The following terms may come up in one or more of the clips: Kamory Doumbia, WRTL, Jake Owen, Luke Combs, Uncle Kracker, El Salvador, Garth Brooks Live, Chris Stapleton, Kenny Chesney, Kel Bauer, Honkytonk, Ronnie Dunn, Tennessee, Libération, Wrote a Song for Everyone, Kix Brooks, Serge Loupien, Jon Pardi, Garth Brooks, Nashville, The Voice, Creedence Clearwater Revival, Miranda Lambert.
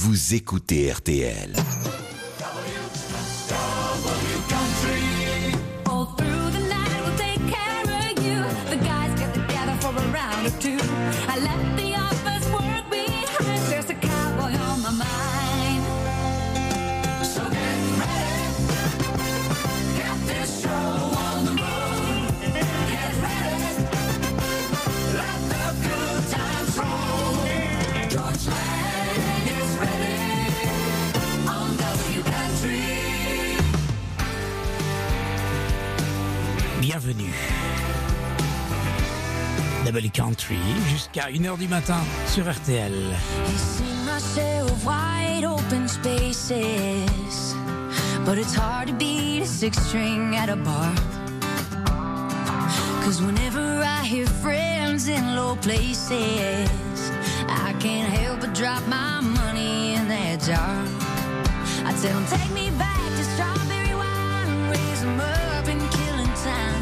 Vous écoutez RTL. Bienvenue. W Country jusqu'à 1h du matin sur RTL. I see myself wide open spaces, but it's hard to beat a six string at a bar. Cause whenever I hear friends in low places, I can't help but drop my money in their jar. I tell them, take me back to strawberry wine, raise them up and killing time.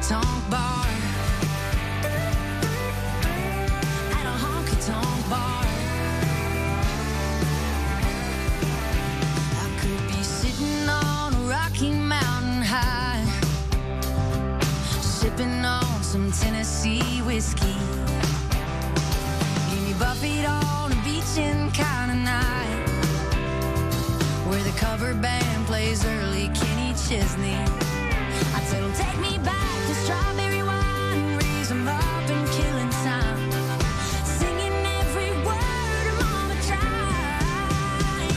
Tonk bar, at a honky tonk bar. I could be sitting on a Rocky Mountain high, sipping on some Tennessee whiskey. Jimmy Buffett on a beach in kind of night, where the cover band plays early Kenny Chesney. I tell him, take me back to strawberry wine, raise them up and killing time, singing every word of Mama tried.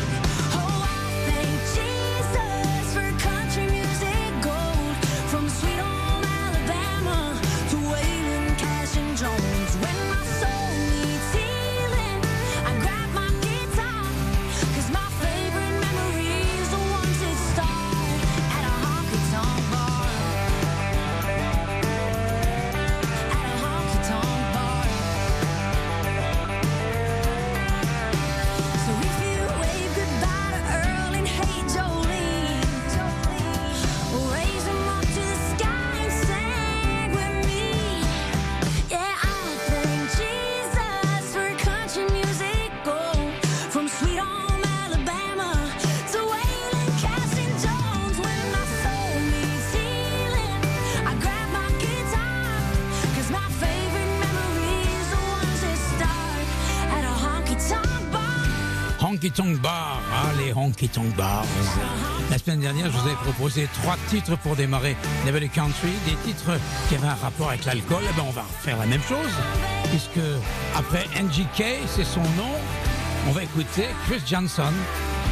Oh, I thank Jesus for country music gold, from sweet home Alabama to Waylon, Cash and Jones. When my soul needs healing, I grab my guitar, cause my favorite memories are ones that start at a honky tonk bar. Honky Tonk Bar, ah, les Honky Tonk Bars. La semaine dernière, je vous avais proposé 3 titres pour démarrer Nashville Country, des titres qui avaient un rapport avec l'alcool. Eh ben, on va refaire la même chose, puisque après Angie K, c'est son nom, on va écouter Chris Janson.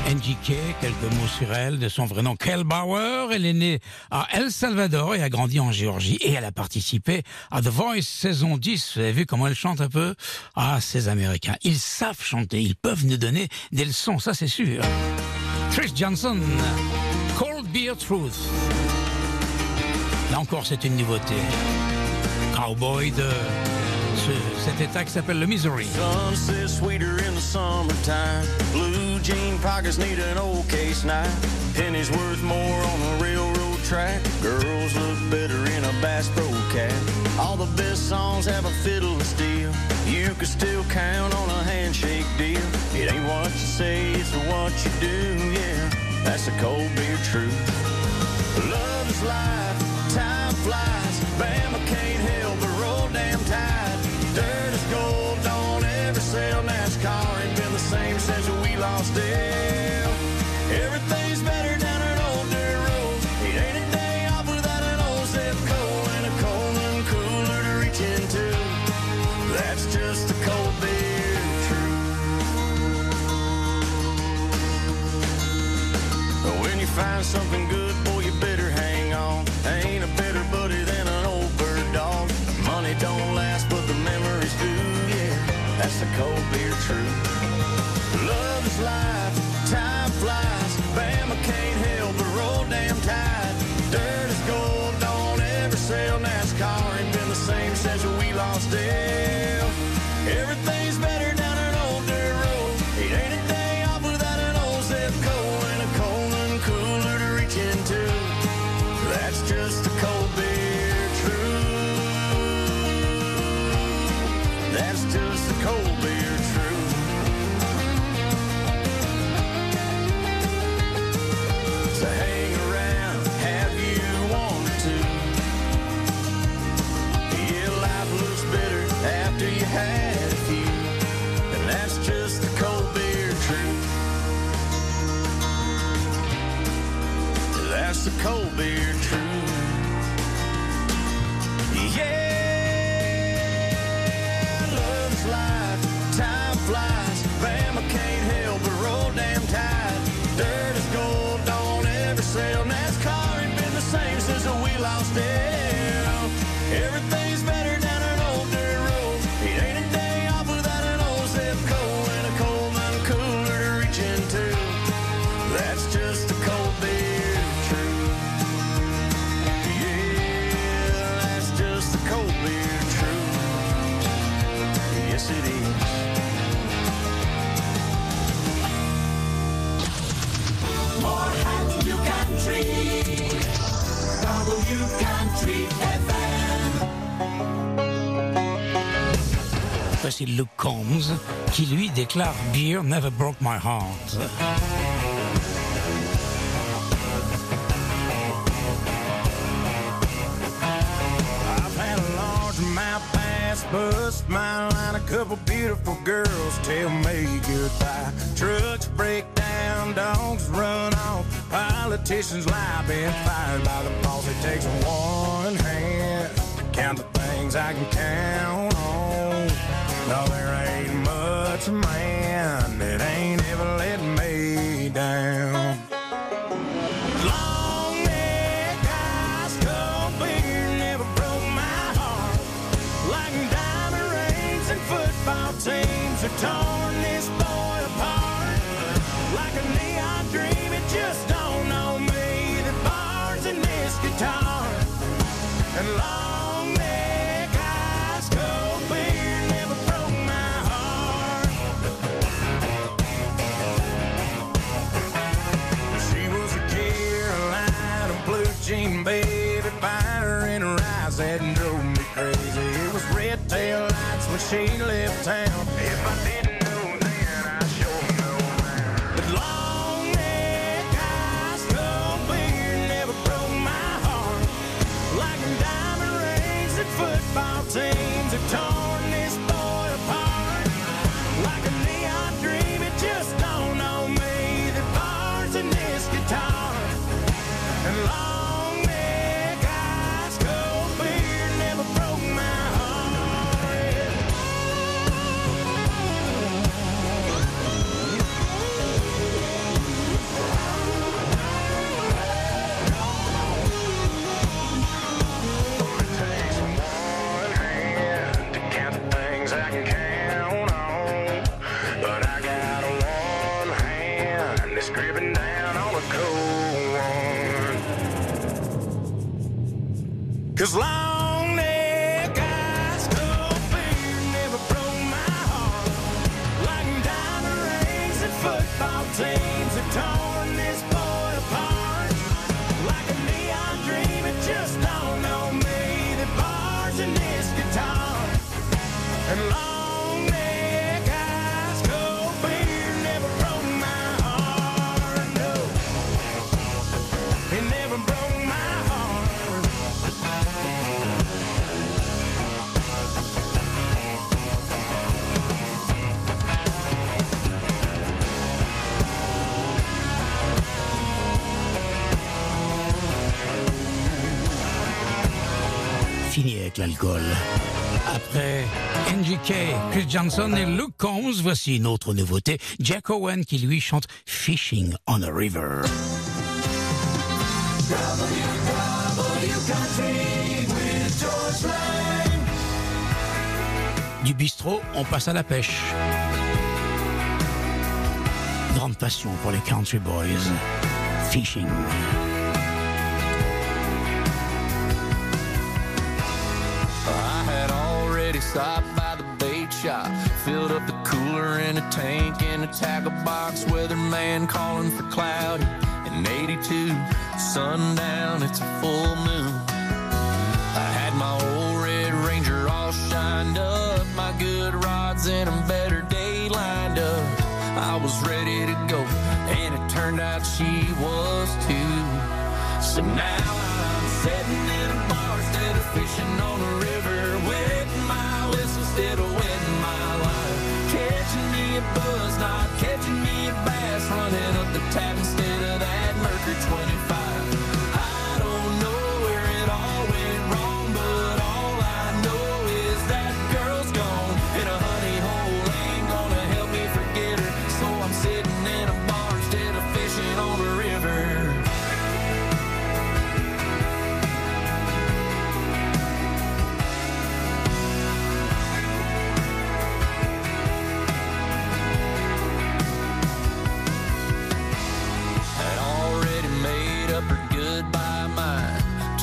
Angie K, quelques mots sur elle, de son vrai nom Kel Bauer. Elle est née à El Salvador et a grandi en Géorgie, et elle a participé à The Voice saison 10. Vous avez vu comment elle chante un peu? Ah, ces Américains, ils savent chanter, ils peuvent nous donner des leçons, ça c'est sûr. Chris Janson, Cold Beer Truth. Là encore, c'est une nouveauté. Cowboy de cet état qui s'appelle le Missouri. Some say sweeter in the summertime. Blue jean pockets need an old case knife. Pennies worth more on a railroad track. Girls look better in a Bass Pro cap. All the best songs have a fiddle and steel. You can still count on a handshake deal. It ain't what you say, it's what you do, yeah. That's the cold beer truth. Love is life, time flies. Bama can't help but roll damn tide. Dirt is gold, don't ever sell. NASCAR ain't been the same since we lost it. Everything's better down an old dirt road. It ain't a day off without an old zip cold and a cold and cooler to reach into. That's just the cold beer truth. When you find something good, boy, you better hang on. lost Dale. Everything's better down an old dirt road. It ain't a day off without an old zip code and a cold and cooler to reach into. That's just the cold beer truth. That's just the cold beer truth. So hang around, have you want to? Yeah, life looks better after you had a few, and that's just the cold beer truth. That's the cold beer truth. Yeah, love's life, time flies. Bam, I can't help but roll damn tide. Dirt is gold, don't ever sell. NASCAR ain't been the same since we lost Dale. Everything's better down an old dirt road. It ain't a day off without an old zip code and a cold mountain cooler to reach into. That's just the cold beer truth. Yeah, that's just the cold beer truth. Yes, it is. More W Country. W Country FM. Voici Luke Combs, qui lui déclare « Beer never broke my heart ». I've had a large amount pass, bust my line, a couple beautiful girls tell me goodbye. Trucks break down, dogs run off, politicians lie, been fired by the boss. It takes one hand to count the things I can count on. No, there ain't much man that ain't ever let me down. Long neck ice cold beer never broke my heart. Like diamond rings and football teams have torn this boy apart. Like a neon dream, it just don't know me. The bars and this guitar and long neck ice cold beer never broke my heart. She was a Carolina blue jean baby, fire in her eyes that drove me crazy. It was red tail lights when she left town. If I didn't know then, I sure know now. But long neck ice cold beer never broke my heart. Like diamond rings and football teams have torn this boy apart. Like a neon dream, it just don't know me. The bars and this guitar and long neck ice cold beer never broke my heart. It takes one hand to count the things I can count on, but I got one hand that's gripping down on a cold one. 'Cause long neck ice cold beer never broke my heart. Like diamond rings and football teams have torn this boy apart. Like a neon dream, it just don't know me. The bars and this guitar and long neck ice cold beer never broke my heart. No, it never broke my heart. Fini avec l'alcool. Après Angie K, Chris Janson et Luke Combs, voici une autre nouveauté. Jake Owen qui lui chante Fishing on a River. W Country with Georges Lang. Du bistrot, on passe à la pêche. Grande passion pour les country boys. Fishing. I had already stop by the bait shop. Filled up the cooler and a tank and a tackle box. Weatherman calling for cloudy and 82. Sundown, it's a full moon. I had my old Red Ranger all shined up. My good rods and a better day lined up. I was ready to go, and it turned out she was too. So now I'm sitting in a bar instead of fishing on the river, wetting my whistle instead of wetting my line, catching me a buzz, not catching me a bass, running up the tap instead of that Mercury 25.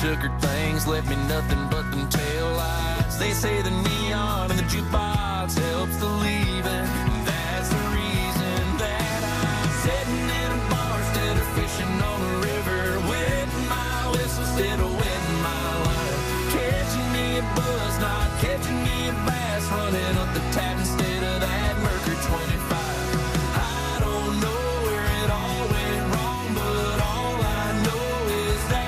Took her things, left me nothing but them taillights. They say the neon and the jukebox helps the leaving. That's the reason that I'm sitting in a bar instead of fishing on the river, wetting my whistle instead of wetting my line, catching me a buzz, not catching me a bass, running up the tap instead of that Mercury 25. I don't know where it all went wrong, but all I know is that instead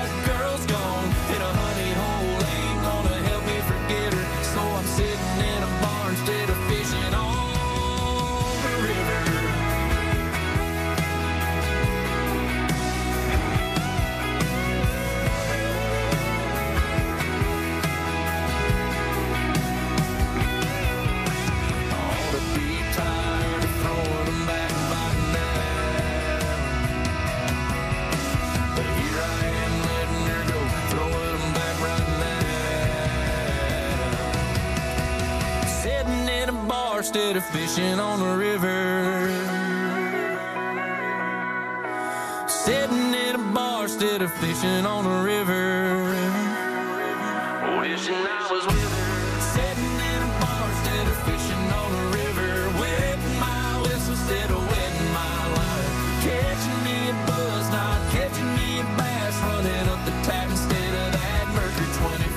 of fishing on the river, sitting in a bar instead of fishing on the river, wishing I was with her, sitting in a bar instead of fishing on the river, wetting my whistle instead of wetting my line, catching me a buzz, not catching me a bass, running up the tap instead of that Mercury 25.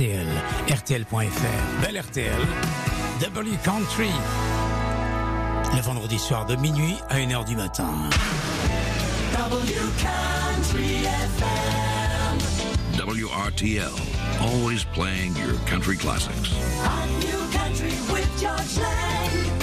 RTL, RTL.fr, Belle RTL, W Country, le vendredi soir de minuit à 1h du matin. W Country FM. WRTL, always playing your country classics. A new country with Georges Lang.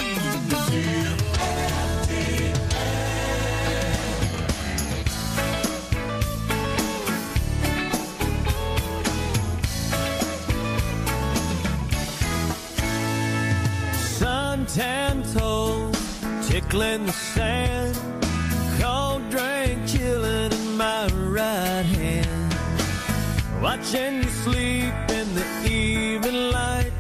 Tan toes tickling the sand, cold drink chilling in my right hand, watching you sleep in the evening light,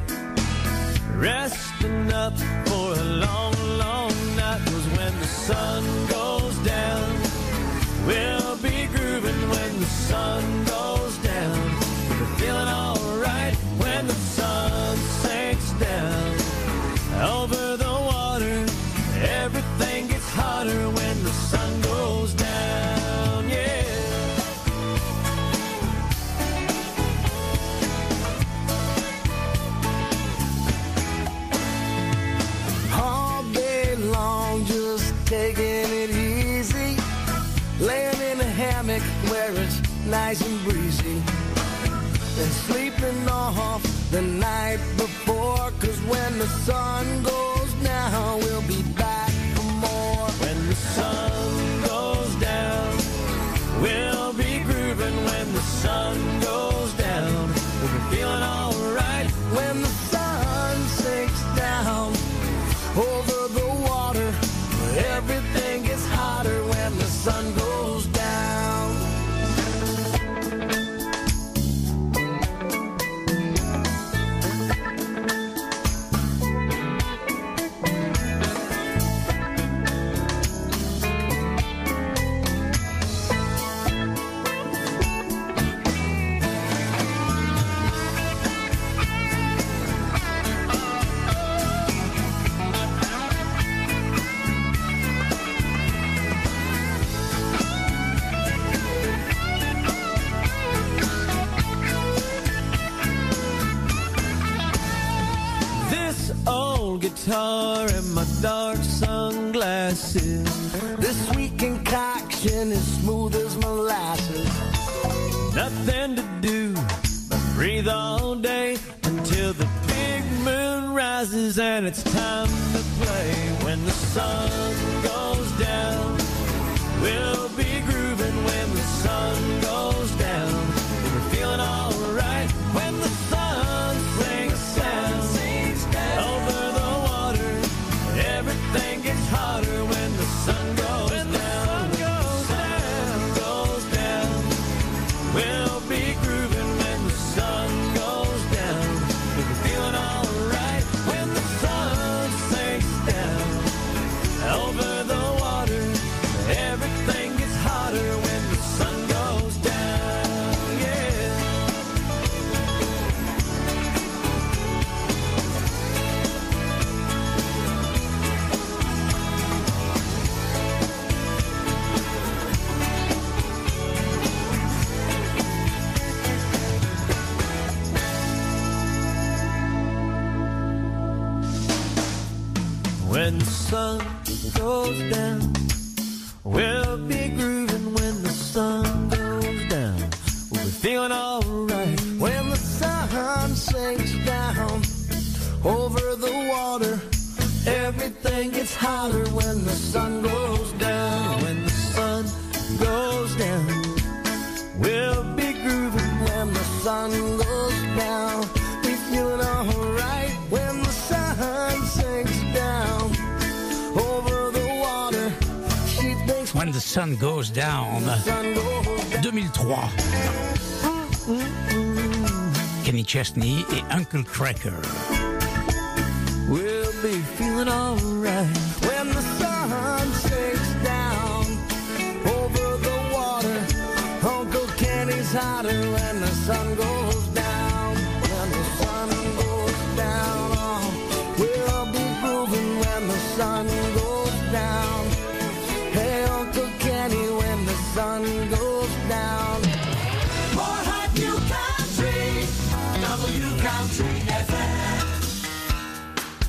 resting up for a long, long night. 'Cause when the sun goes down, we'll be grooving. When the sun goes down, we're feeling alright. When the sun sinks down over the water, everything gets hotter when the sun goes down, yeah. All day long, just taking it easy, laying in a hammock where it's nice and breezy, and sleeping off the night before, 'cause when the sun goes down, we'll be back for more. When the sun goes down, we'll be grooving. When the sun goes down, we'll be feeling alright. When the sun sinks down over the water, everything gets hotter. sun goes down. Guitar and my dark sunglasses. This sweet concoction is smooth as molasses. Nothing to do but breathe all day until the big moon rises and it's time to play. When the sun goes down, we'll be grooving. When the sun goes down, we're feeling all right. When the sun sinks down, over the water, everything gets hotter when the sun goes down. When the sun goes down, we'll be grooving when the sun goes down. We'll be feeling all right when the sun sinks down. Over the water, everything gets hotter when the sun goes down. Yeah. When the sun goes down, we'll be grooving. When the sun goes down, we'll be feeling all right. When the sun sinks down over the water, everything gets hotter when the sun goes down. When the sun goes down, we'll be grooving. When the sun goes down, we'll be feeling all right. When the sun sinks down over the water, she thinks. When the sun goes down, 2003. Kenny Chesney et Uncle Kracker. We'll be feeling all right when the sun sinks down over the water. Uncle Kenny's hotter when the sun goes down. When the sun goes down, oh, we'll be grooving when the sun goes down. Hey, Uncle Kenny, when the sun goes down. More hot new country, W Country FM.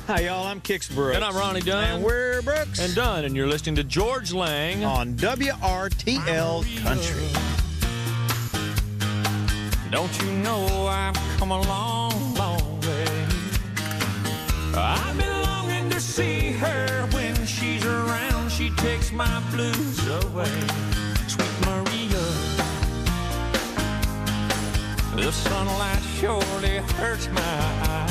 Hi, y'all. I'm Kix Brooks. And I'm Ronnie Dunn. And we're Brooks. And Dunn. And you're listening to Georges Lang on WRTL Country. Don't you know I've come a long, long way? I've been longing to see her. When she's around, she takes my blues away. Sweet Maria, the sunlight surely hurts my eyes.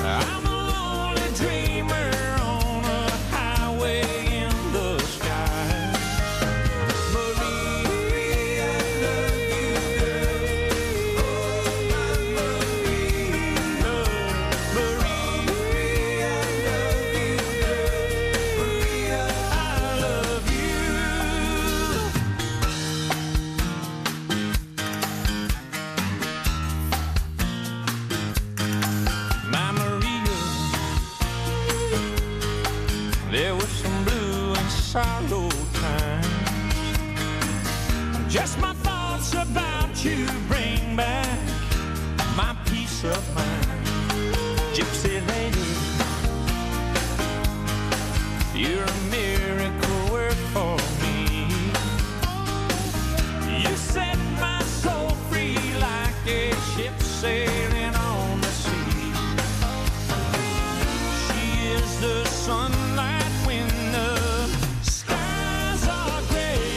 I'm a lonely dreamer on a highway in the sky. Maria, I love you, girl. Maria, I love you, girl. Maria, I love you. My Maria, there was some blue and sorrow times. Just my thoughts about you bring back my peace of mind. Gypsy lady, you're a miracle work for me. You set my soul free like a ship sailing on the sea. She is the sunlight when the skies are gray.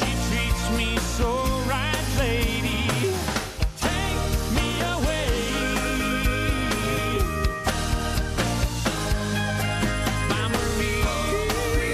She treats me so right, lady. Take me away. My Maria.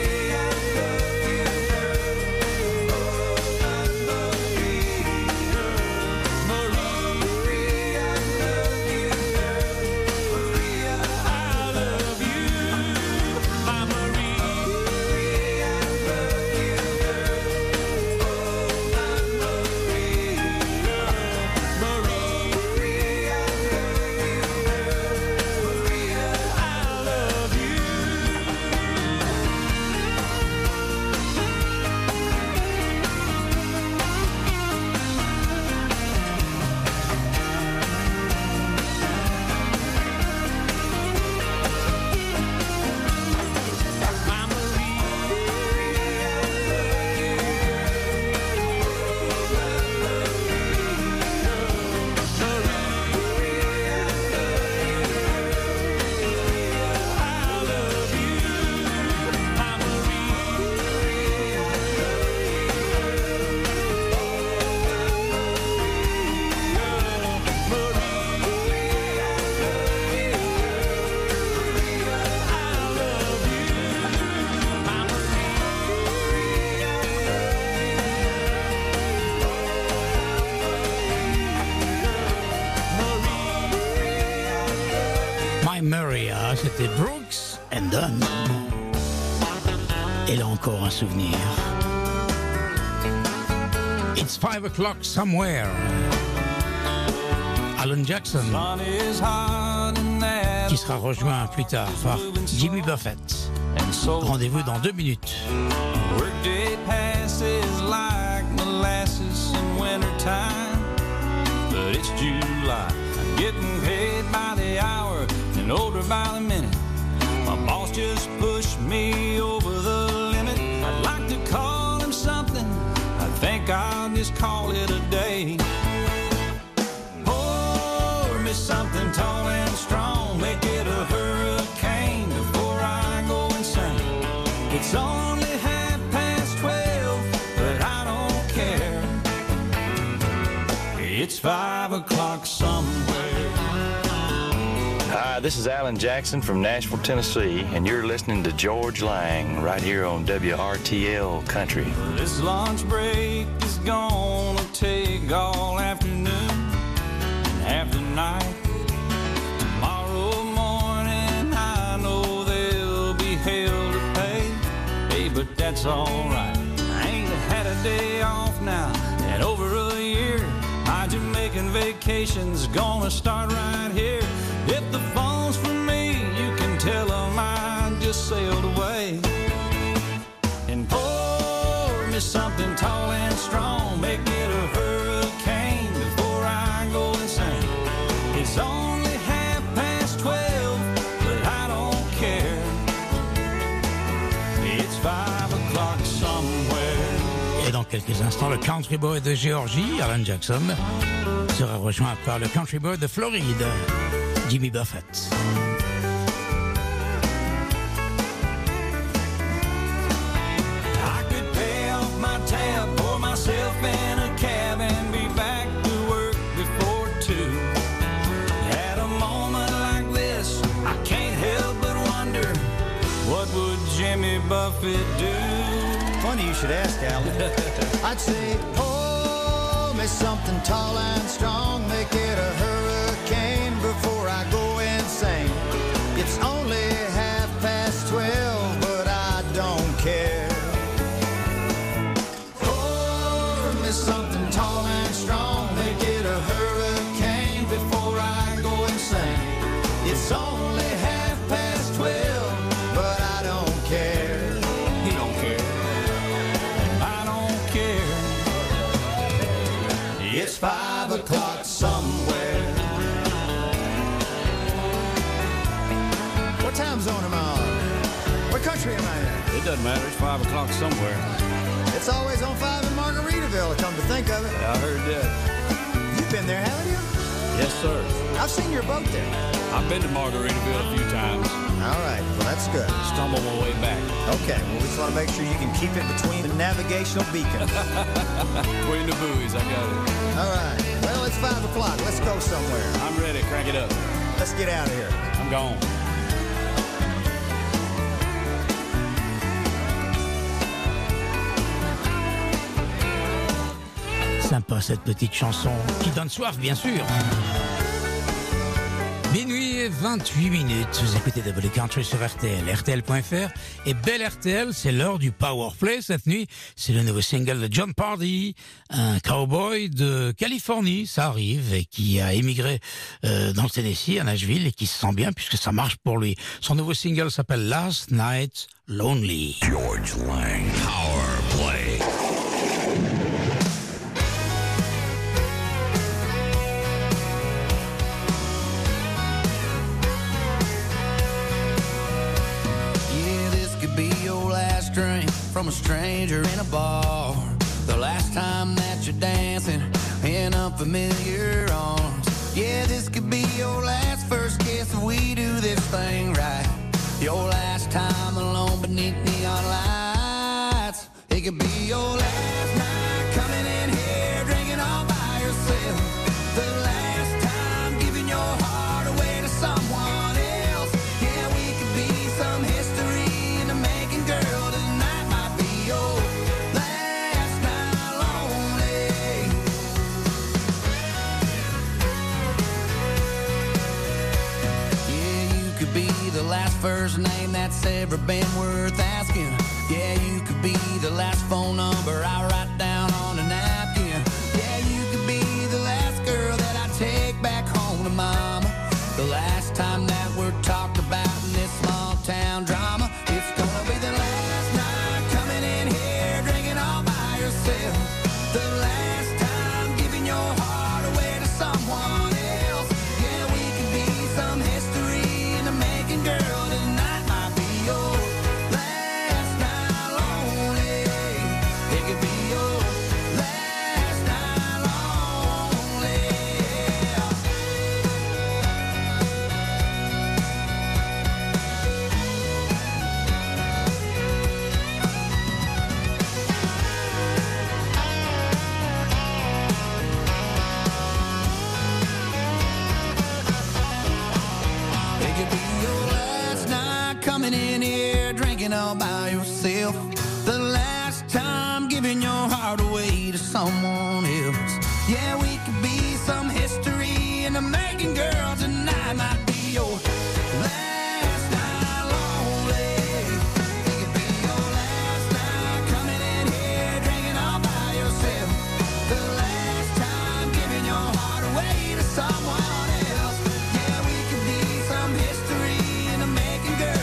My Maria, c'était Brooks and Dunn. Et là encore un souvenir. It's 5 o'clock somewhere. Alan Jackson, qui sera rejoint plus tard par Jimmy Buffett. Rendez-vous dans 2 minutes. Workday passes like molasses in wintertime, but it's July. I'm getting paid by the hour and older by the minute. My boss just pushed me over the limit. I'd like to call him something. I think I'll just call it a day. Pour me something tall and strong, make it a hurricane before I go insane. It's only It's 5 o'clock somewhere. Hi, this is Alan Jackson from Nashville, Tennessee, and you're listening to Georges Lang right here on WRTL Country. This lunch break is gonna take all afternoon and half the night. Tomorrow morning I know there'll be hell to pay. Hey, but that's all right. I ain't had a day off now in over a year. My Jamaican vacation's gonna start right here. If the phone's for me, you can tell them I just sailed away. And pour me something tall and strong, make it a hurricane before I go insane. It's only 12:30, but I don't care. It's 5 o'clock somewhere. Et dans quelques instants, le Country Boy de Géorgie, Alan Jackson, sera rejoint par le Country Boy de Floride, Jimmy Buffett. I could pay off my tab, pour myself in a cab and be back to work before 2. At a moment like this, I can't help but wonder, what would Jimmy Buffett do? Funny you should ask, Alan. I'd say, pour me something tall and strong, make it a hurricane before I go insane. It's only 12:30, but I don't care. Pour me something tall and strong, make it a hurricane before I go insane. It's only 12:30, but I don't care. It's 5 o'clock somewhere. What time zone am I on? What country am I in? It doesn't matter. It's 5 o'clock somewhere. It's always on 5 in Margaritaville, come to think of it. Yeah, I heard that. You've been there, haven't you? Yes, sir. I've seen your boat there. I've been to Margaritaville a few times. All right. Well, that's good. Stumble my way back. Okay. Well, we just want to make sure you can keep it between the navigational beacons. Between the buoys. I got it. All right. Well, it's 5 o'clock. Let's go somewhere. I'm ready. Crank it up. Let's get out of here. I'm gone. Sympa cette petite chanson qui donne soif, bien sûr. Minuit et 28 minutes, vous écoutez W Country sur RTL, RTL.fr et Belle RTL, c'est l'heure du Power Play cette nuit. C'est le nouveau single de Jon Pardi, un cowboy de Californie, ça arrive, et qui a émigré dans le Tennessee, à Nashville, et qui se sent bien puisque ça marche pour lui. Son nouveau single s'appelle Last Night Lonely. Georges Lang, Power Play. Drink from a stranger in a bar. The last time that you're dancing in unfamiliar arms. Yeah, this could be your last first kiss if we do this thing right. Your last time alone beneath neon lights. It could be your last night coming in here drinking all by yourself. The last time giving your heart away to someone else. Yeah, we could be some history in the making, girl. could be the last first name that's ever been worth asking. Yeah, you could be the last phone number I write down on a napkin. Yeah, you could be the last girl that I take back home to mama. The last time that we're talked about in this small town drama. It's gonna be the last night coming in here drinking all by yourself. The last time giving your heart away to someone. All by yourself, the last time giving your heart away to someone else. Yeah, we could be some history in the making, girl. Tonight might be your last night lonely. It could be your last night coming in here drinking all by yourself. The last time giving your heart away to someone else. Yeah, we could be some history in the making, girl.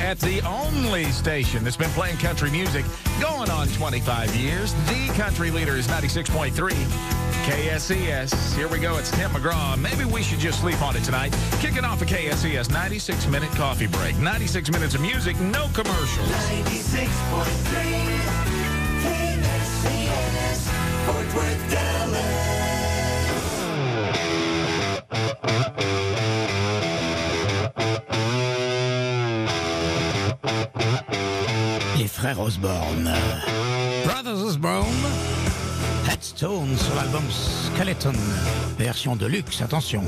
At the only station that's been playing country music going on 25 years. The country leader is 96.3 KSES. Here we go. It's Tim McGraw. Maybe we should just sleep on it tonight. Kicking off a KSES 96-minute coffee break. 96 minutes of music, no commercials. 96.3 KSES, Fort Worth, Dallas. Les frères Osborne. Brothers Osborne. Headstone sur l'album Skeleton. Version de luxe, attention.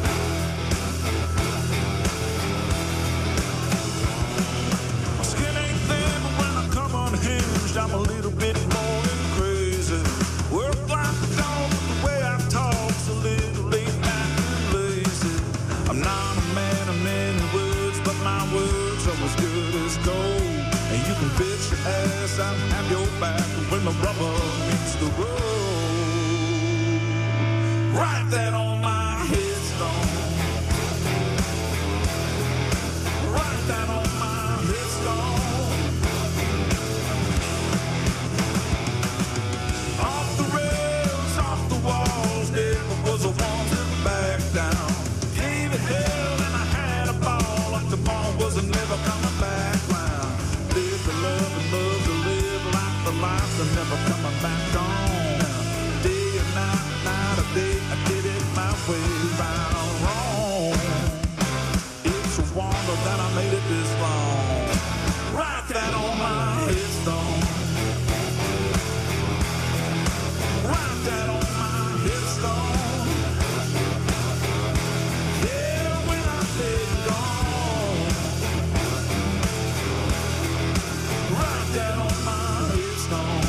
My skin ain't thin, but when I come unhinged, I'm a little bit more than crazy. Work like a dog, but the way I talk's a little laid back and lazy. I'm not a man of many words, but my words are as good as gold. And you can bitch your ass, I'll have your back when the rubber meets the road. Write that on my headstone. Write that on my headstone. Off the rails, off the walls, never was a one to back down. Gave it hell and I had a ball, like the ball was never coming back. Lives are never coming back on. Day and night, night or day, I did it my way, right or wrong. It's a wonder that I made it this long. Write that on my headstone. Write that on my headstone. Yeah, when I say gone. Write that on my headstone.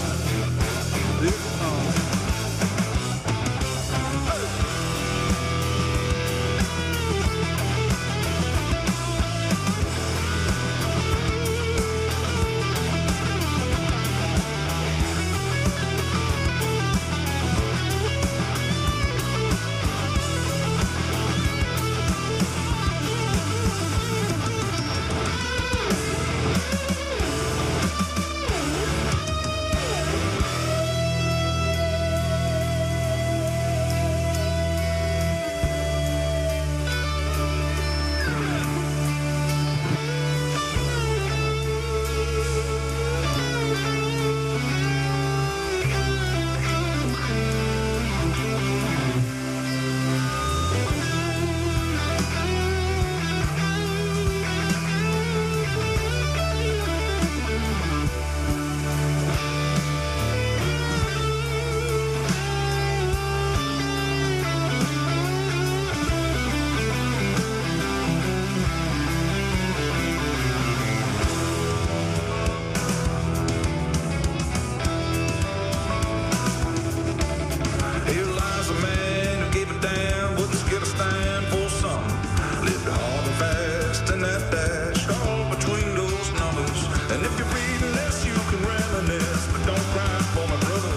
And if you read less, you can reminisce. But don't cry for my brother,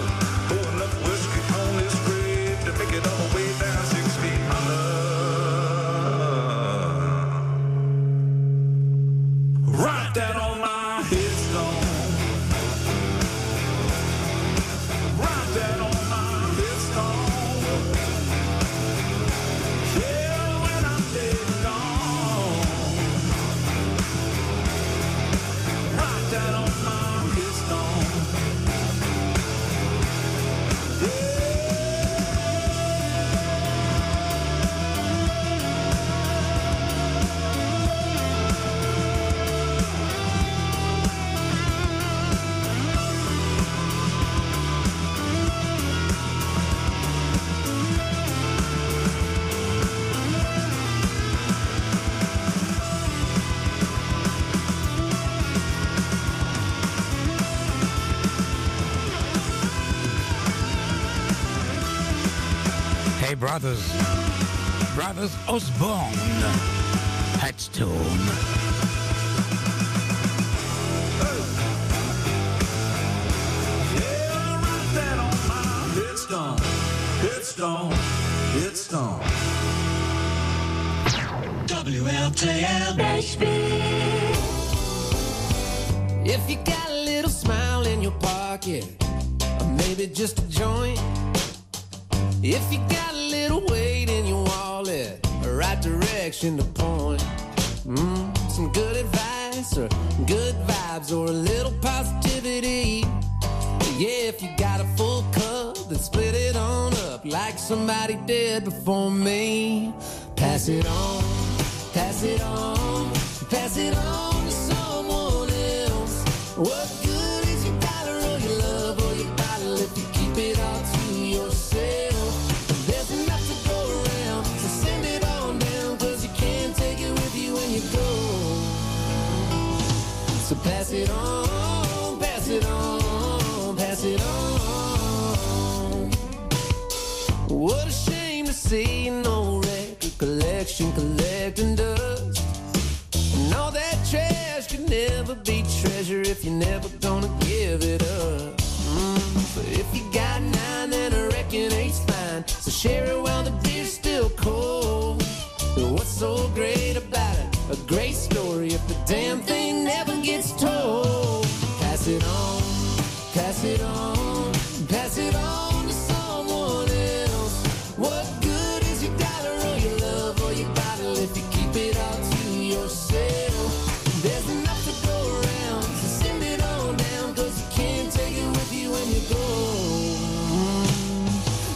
pouring up whiskey on his grave to make it all the way down 6 feet under. Write that on my headstone. Write that on my headstone. Yeah, when I'm dead and gone. Write that on my headstone. Yeah. Hey, Brothers Osborne, Headstone. Yeah, write that on my headstone, headstone, headstone. WRTL Nashville. If you got a little smile in your pocket, or maybe just a joint. If you got a little weight in your wallet, a right direction to point. Some good advice or good vibes or a little positivity. Yeah, if you got a full cup, then split it on up like somebody did before me. Pass it on, pass it on, pass it on to someone else. What good is your dollar or your love or your bottle if you keep it all to yourself? So pass it on, pass it on, pass it on. What a shame to see no record collection collecting dust. And all that trash could never be treasure if you're never gonna give it up. So if you got 9, then I reckon 8's fine. So share it while the beer's still cold. And what's so great about it? A great story if the damn thing never gets told. Pass it on, pass it on, pass it on to someone else. What good is your dollar or your love or your bottle if you keep it all to yourself? There's enough to go around, so send it on down, cause you can't take it with you when you go.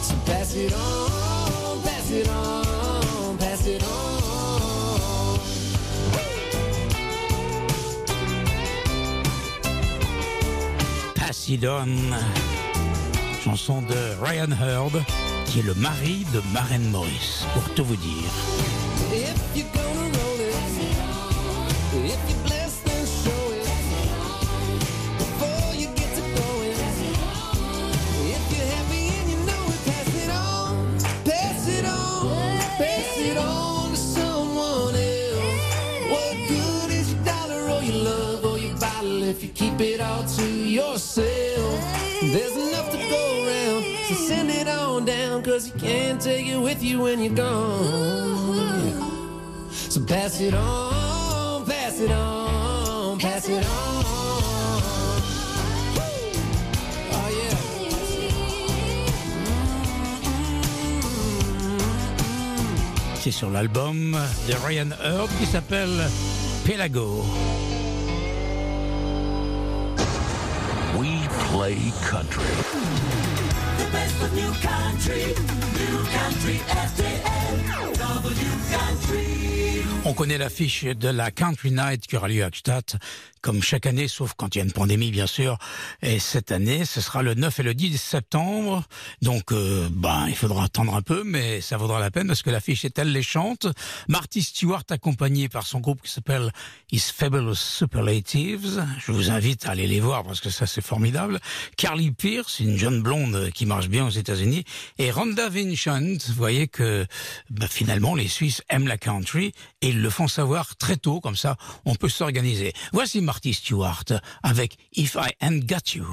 So pass it on, pass it on, pass it on. Sidon, chanson de Ryan Hurd, qui est le mari de Maren Morris, pour tout vous dire. If you keep it all to yourself, there's enough to go around, so send it on down, cause you can't take it with you when you're gone. So pass it on, pass it on, pass it on. Oh yeah. C'est sur l'album de Ryan Hurd qui s'appelle Pelago. We play country. The best of new country. New country FTL. W country. On connaît l'affiche de la Country Night qui aura lieu à Gstaad, comme chaque année, sauf quand il y a une pandémie, bien sûr. Et cette année, ce sera le 9 et le 10 septembre. Donc, il faudra attendre un peu, mais ça vaudra la peine parce que l'affiche est alléchante. Marty Stuart, accompagné par son groupe qui s'appelle His Fabulous Superlatives. Je vous invite à aller les voir parce que ça, c'est formidable. Carly Pierce, une jeune blonde qui marche bien aux États-Unis. Et Rhonda Vincent. Vous voyez que, finalement, les Suisses aiment la country et ils le font savoir très tôt, comme ça on peut s'organiser. Voici Marty Stuart avec « If I Ain't Got You ».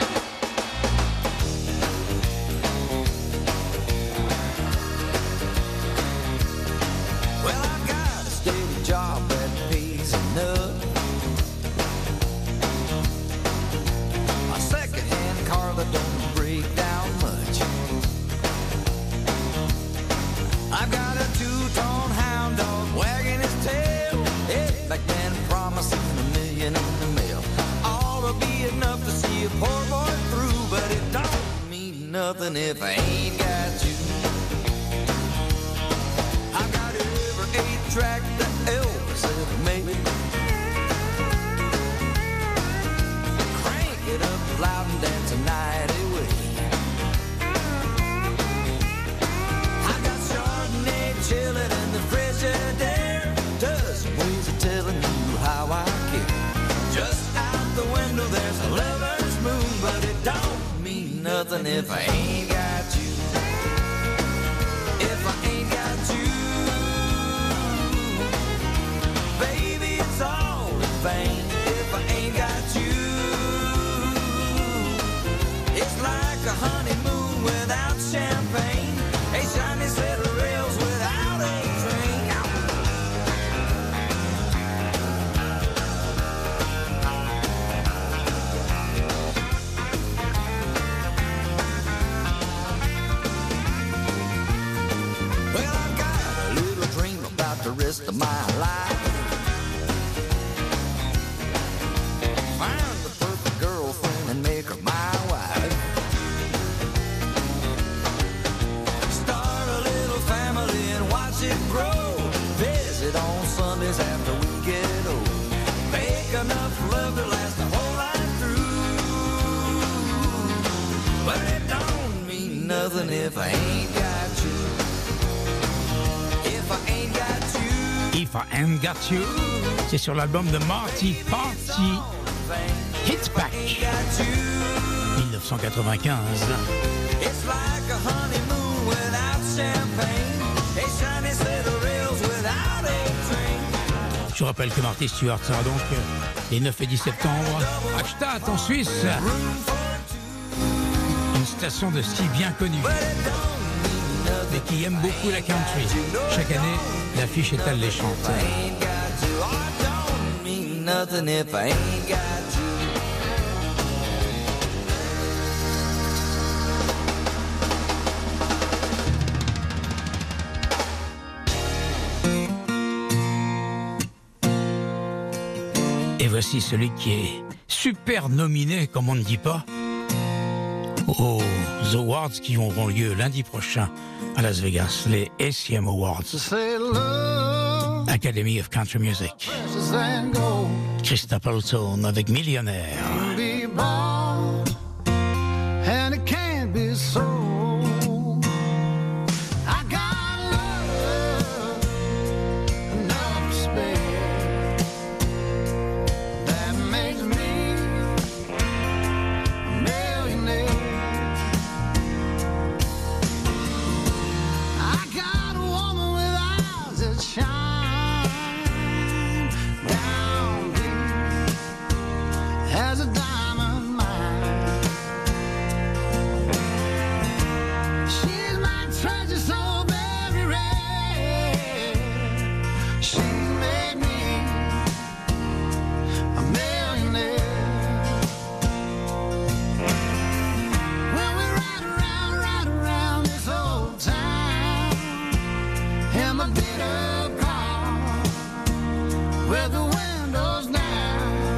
Nothing if I ain't got you. I got every 8-track that Elvis ever made. Crank it up loud and dance a night away. I got Chardonnay chillin' in the fresh air. Just ways of telling you how I care. Just out the window there's a lover's moon, but it don't mean nothing if I ain't got you. If I ain't got you, baby, it's all in vain. If I ain't got you, it's like a honeymoon without champagne, a shiny set of rails without a train. The rest of my life, find the perfect girlfriend and make her my wife. Start a little family and watch it grow. Visit on Sundays after we get old. Make enough love to last the whole life through, but it don't mean nothing if I ain't got you. If I ain't got If I Ain't Got You, c'est sur l'album de Marty Party, Hit Pack, 1995. It's like a honeymoon without champagne, a shiny set of rails without a train. Je rappelle que Marty Stuart sera donc les 9 et 10 septembre à Gstaad en Suisse, une station de ski bien connue, mais qui aime beaucoup la country. Chaque année, l'affiche est alléchante. Et voici celui qui est super nominé, comme on ne dit pas, aux awards qui auront lieu lundi prochain à Las Vegas, les ACM Awards, Academy of Country Music. Chris Stapleton avec Millionaire. Where the windows down,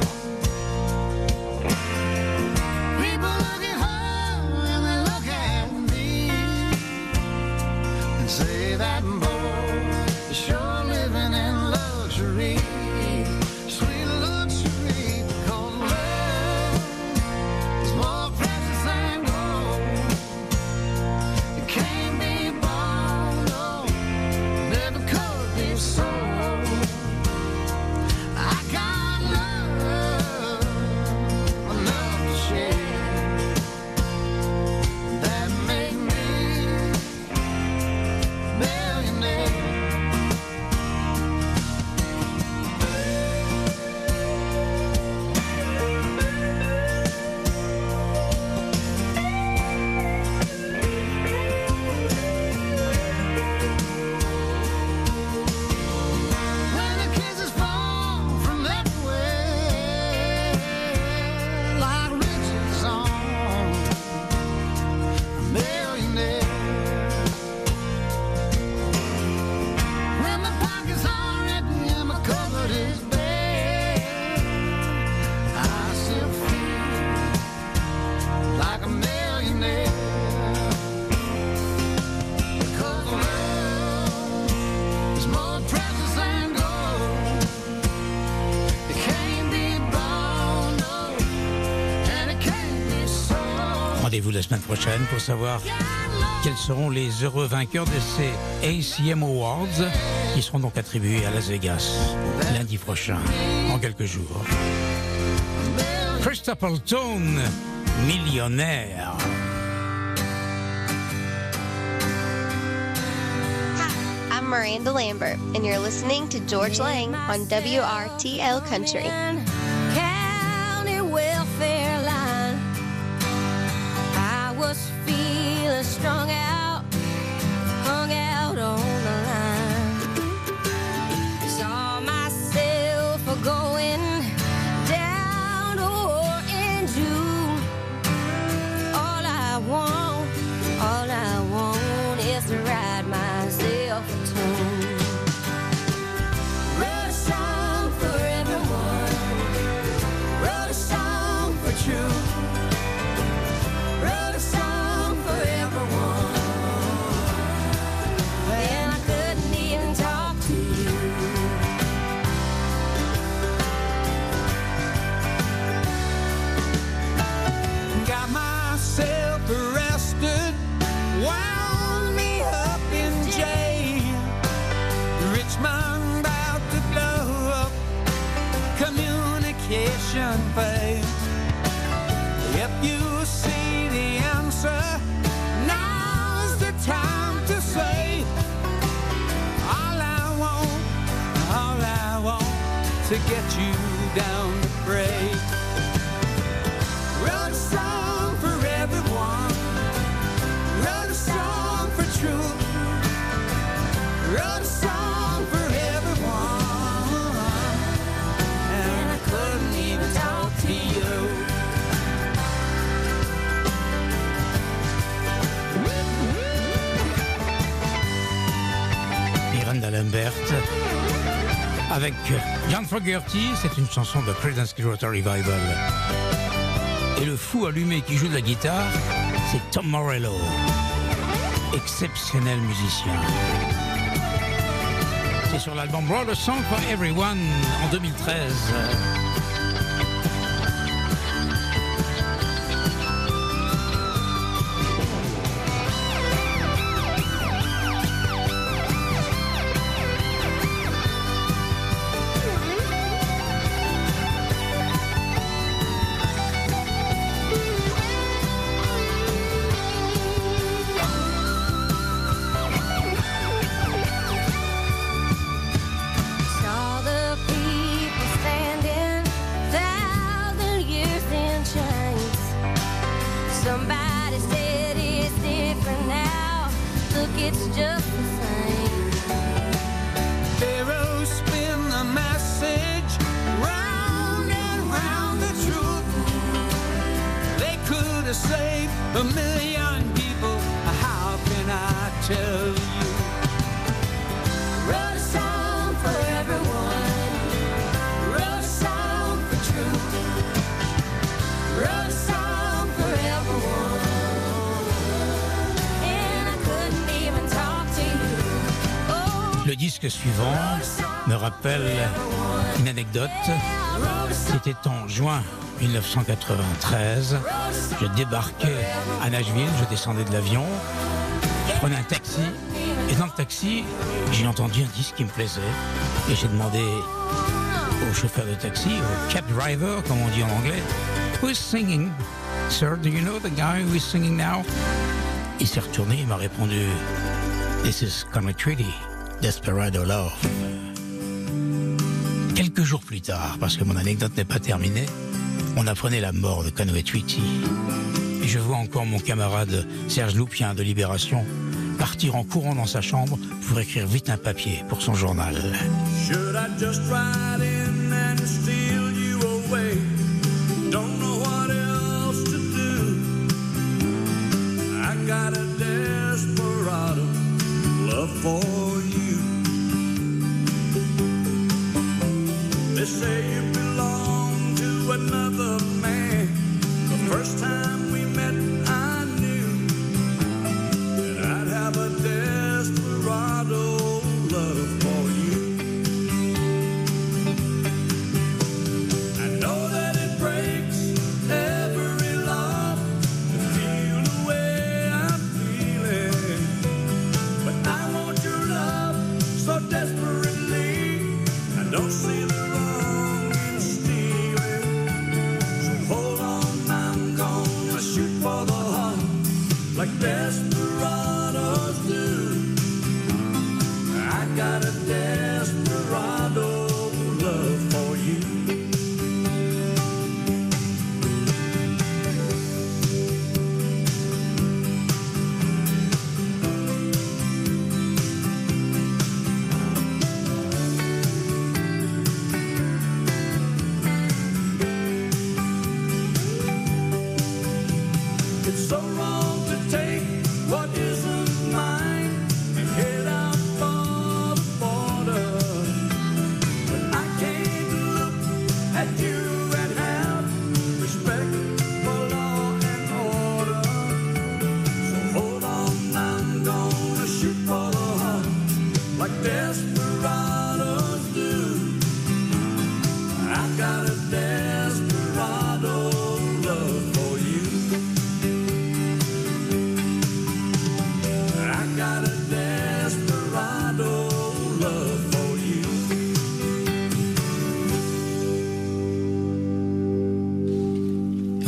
Rendez-vous la semaine prochaine pour savoir quels seront les heureux vainqueurs de ces ACM Awards qui seront donc attribués à Las Vegas lundi prochain, en quelques jours. Chris Stapleton, millionnaire. Hi, I'm Miranda Lambert, and you're listening to Georges Lang on WRTL Country. Strung out, hung out on the line. Saw myself going down to war in June. All I want is to ride myself a tune. Wrote a song for everyone. Wrote a song for truth. Wrote a song. Face. If you see the answer, now's the time to say, all I want to get you down to pray. Wrote a song for everyone, wrote a song for truth, wrote a song for everyone. To you. Miranda Lambert avec John Fogerty, c'est une chanson de Creedence Clearwater Revival. Et le fou allumé qui joue de la guitare, c'est Tom Morello, exceptionnel musicien. C'est sur l'album Wrote a Song for Everyone en 2013. Suivant me rappelle une anecdote. C'était en juin 1993. Je débarquais à Nashville, je descendais de l'avion, je prenais un taxi et dans le taxi, j'ai entendu un disque qui me plaisait et j'ai demandé au chauffeur de taxi, au cab driver, comme on dit en anglais, who is singing? Sir, do you know the guy who is singing now? Il s'est retourné, il m'a répondu, this is Conway Twitty. Desperado Love. Quelques jours plus tard, parce que mon anecdote n'est pas terminée, on apprenait la mort de Conway Twitty. Et je vois encore mon camarade Serge Loupien de Libération partir en courant dans sa chambre pour écrire vite un papier pour son journal. Should I just ride in and steal you away? Don't know what else to do. I got a desperado love for you. They say you belong to another man. The first time we met, I knew that I'd have a desperado love for you. I know that it breaks every love.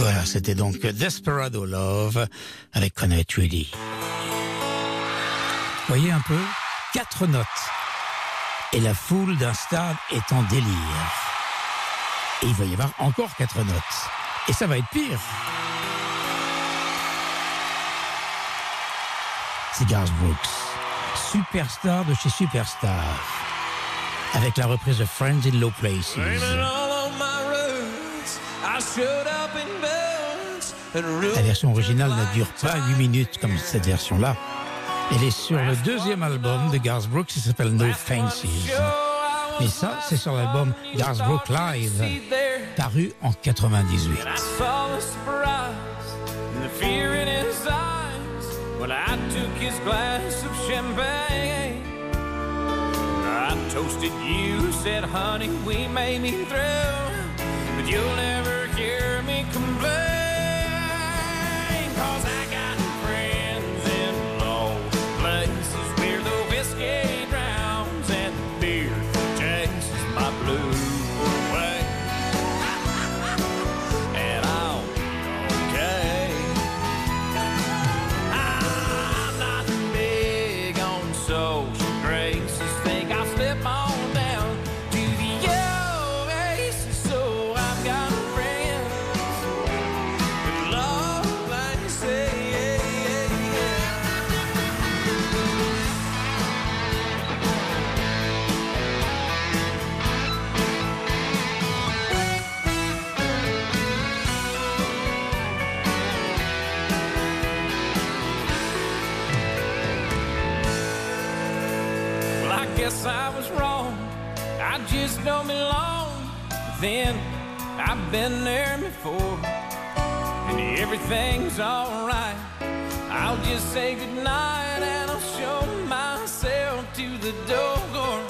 Voilà, c'était donc Desperado Love avec Conway Twitty. Voyez un peu, 4 notes. Et la foule d'un stade est en délire. Et il va y avoir encore 4 notes. Et ça va être pire. C'est Garth Brooks, superstar de chez Superstar, avec la reprise de Friends in Low Places. La version originale ne dure pas 8 minutes comme cette version-là. Elle est sur le deuxième album de Garth Brooks qui s'appelle No Fences. Et ça, c'est sur l'album Garth Brooks Live, paru en 98. Well, I took his glass of champagne. I toasted you, said, honey, we may be through, but you'll never hear me complain. 'Cause I got friends in low places where the whiskey drowns and beer chases my blues away. And I'll be okay. Guess I was wrong, I just don't belong. Then I've been there before, and everything's alright. I'll just say goodnight and I'll show myself to the door.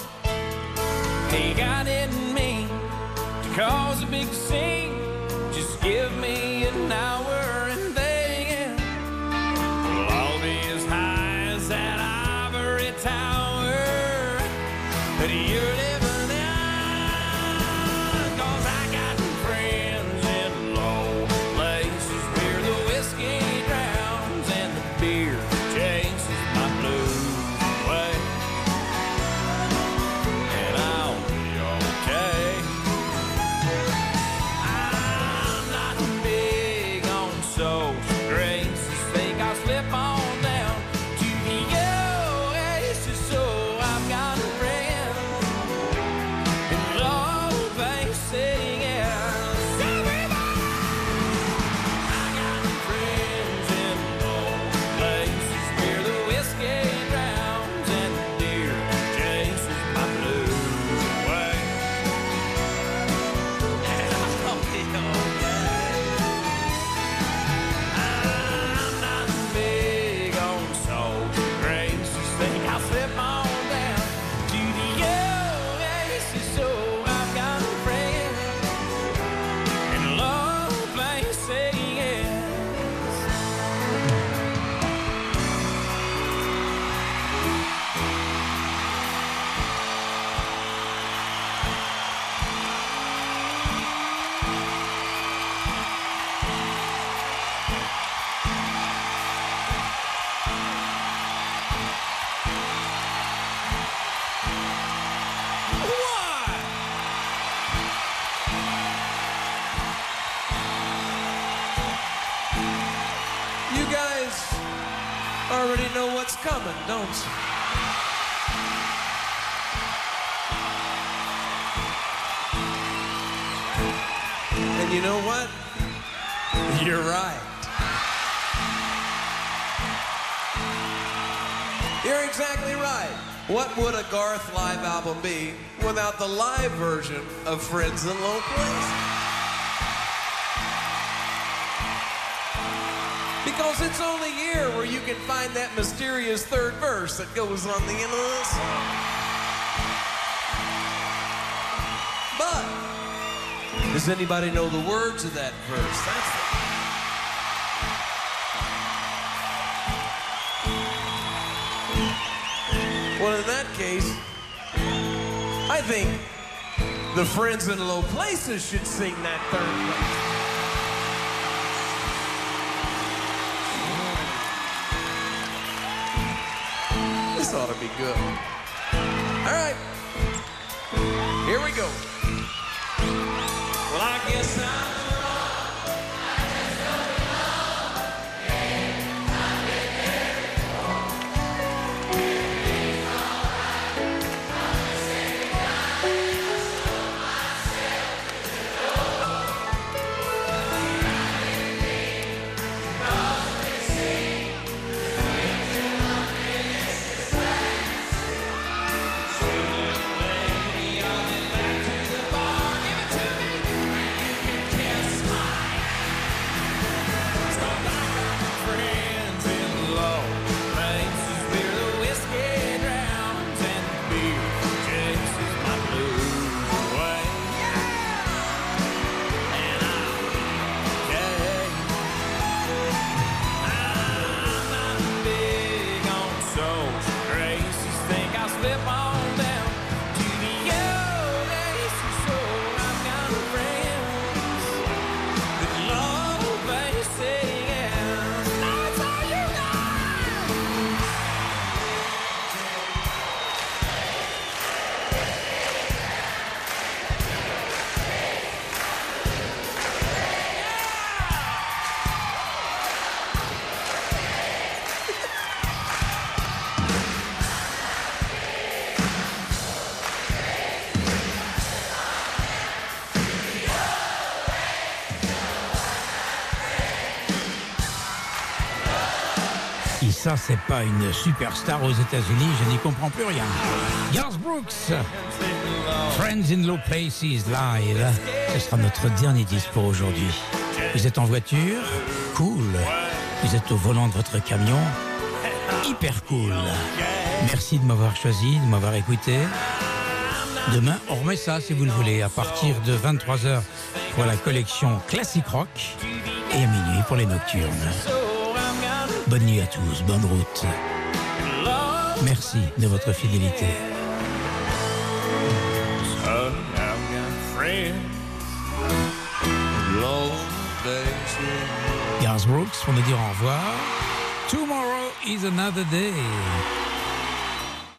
Hey, I didn't mean to cause a big scene, just give me an hour and then we'll all be as high as that ivory tower. But you're living out, 'cause I got friends in low places where the whiskey drowns and the beer chases my blues away. And I'll be okay. I'm not big on social drinks, just think I'll slip on. Coming, don't you? And you know what? You're right. You're exactly right. What would a Garth live album be without the live version of Friends in Low Places? Because it's only here where you can find that mysterious third verse that goes on the end of the song. But does anybody know the words of that verse? That's the... Well, in that case, I think the Friends in Low Places should sing that third verse. This ought to be good. All right. Here we go. Well, I guess I'm... Ça, c'est pas une superstar aux États-Unis, je n'y comprends plus rien. Garth Brooks, Friends in Low Places live. Ce sera notre dernier disque pour aujourd'hui. Vous êtes en voiture, cool. Vous êtes au volant de votre camion, hyper cool. Merci de m'avoir choisi, de m'avoir écouté. Demain, on remet ça si vous le voulez, à partir de 23h pour la collection Classic Rock et à minuit pour les nocturnes. Bonne nuit à tous, bonne route. Merci de votre fidélité. Garth Brooks, pour nous dire au revoir. Tomorrow is another day.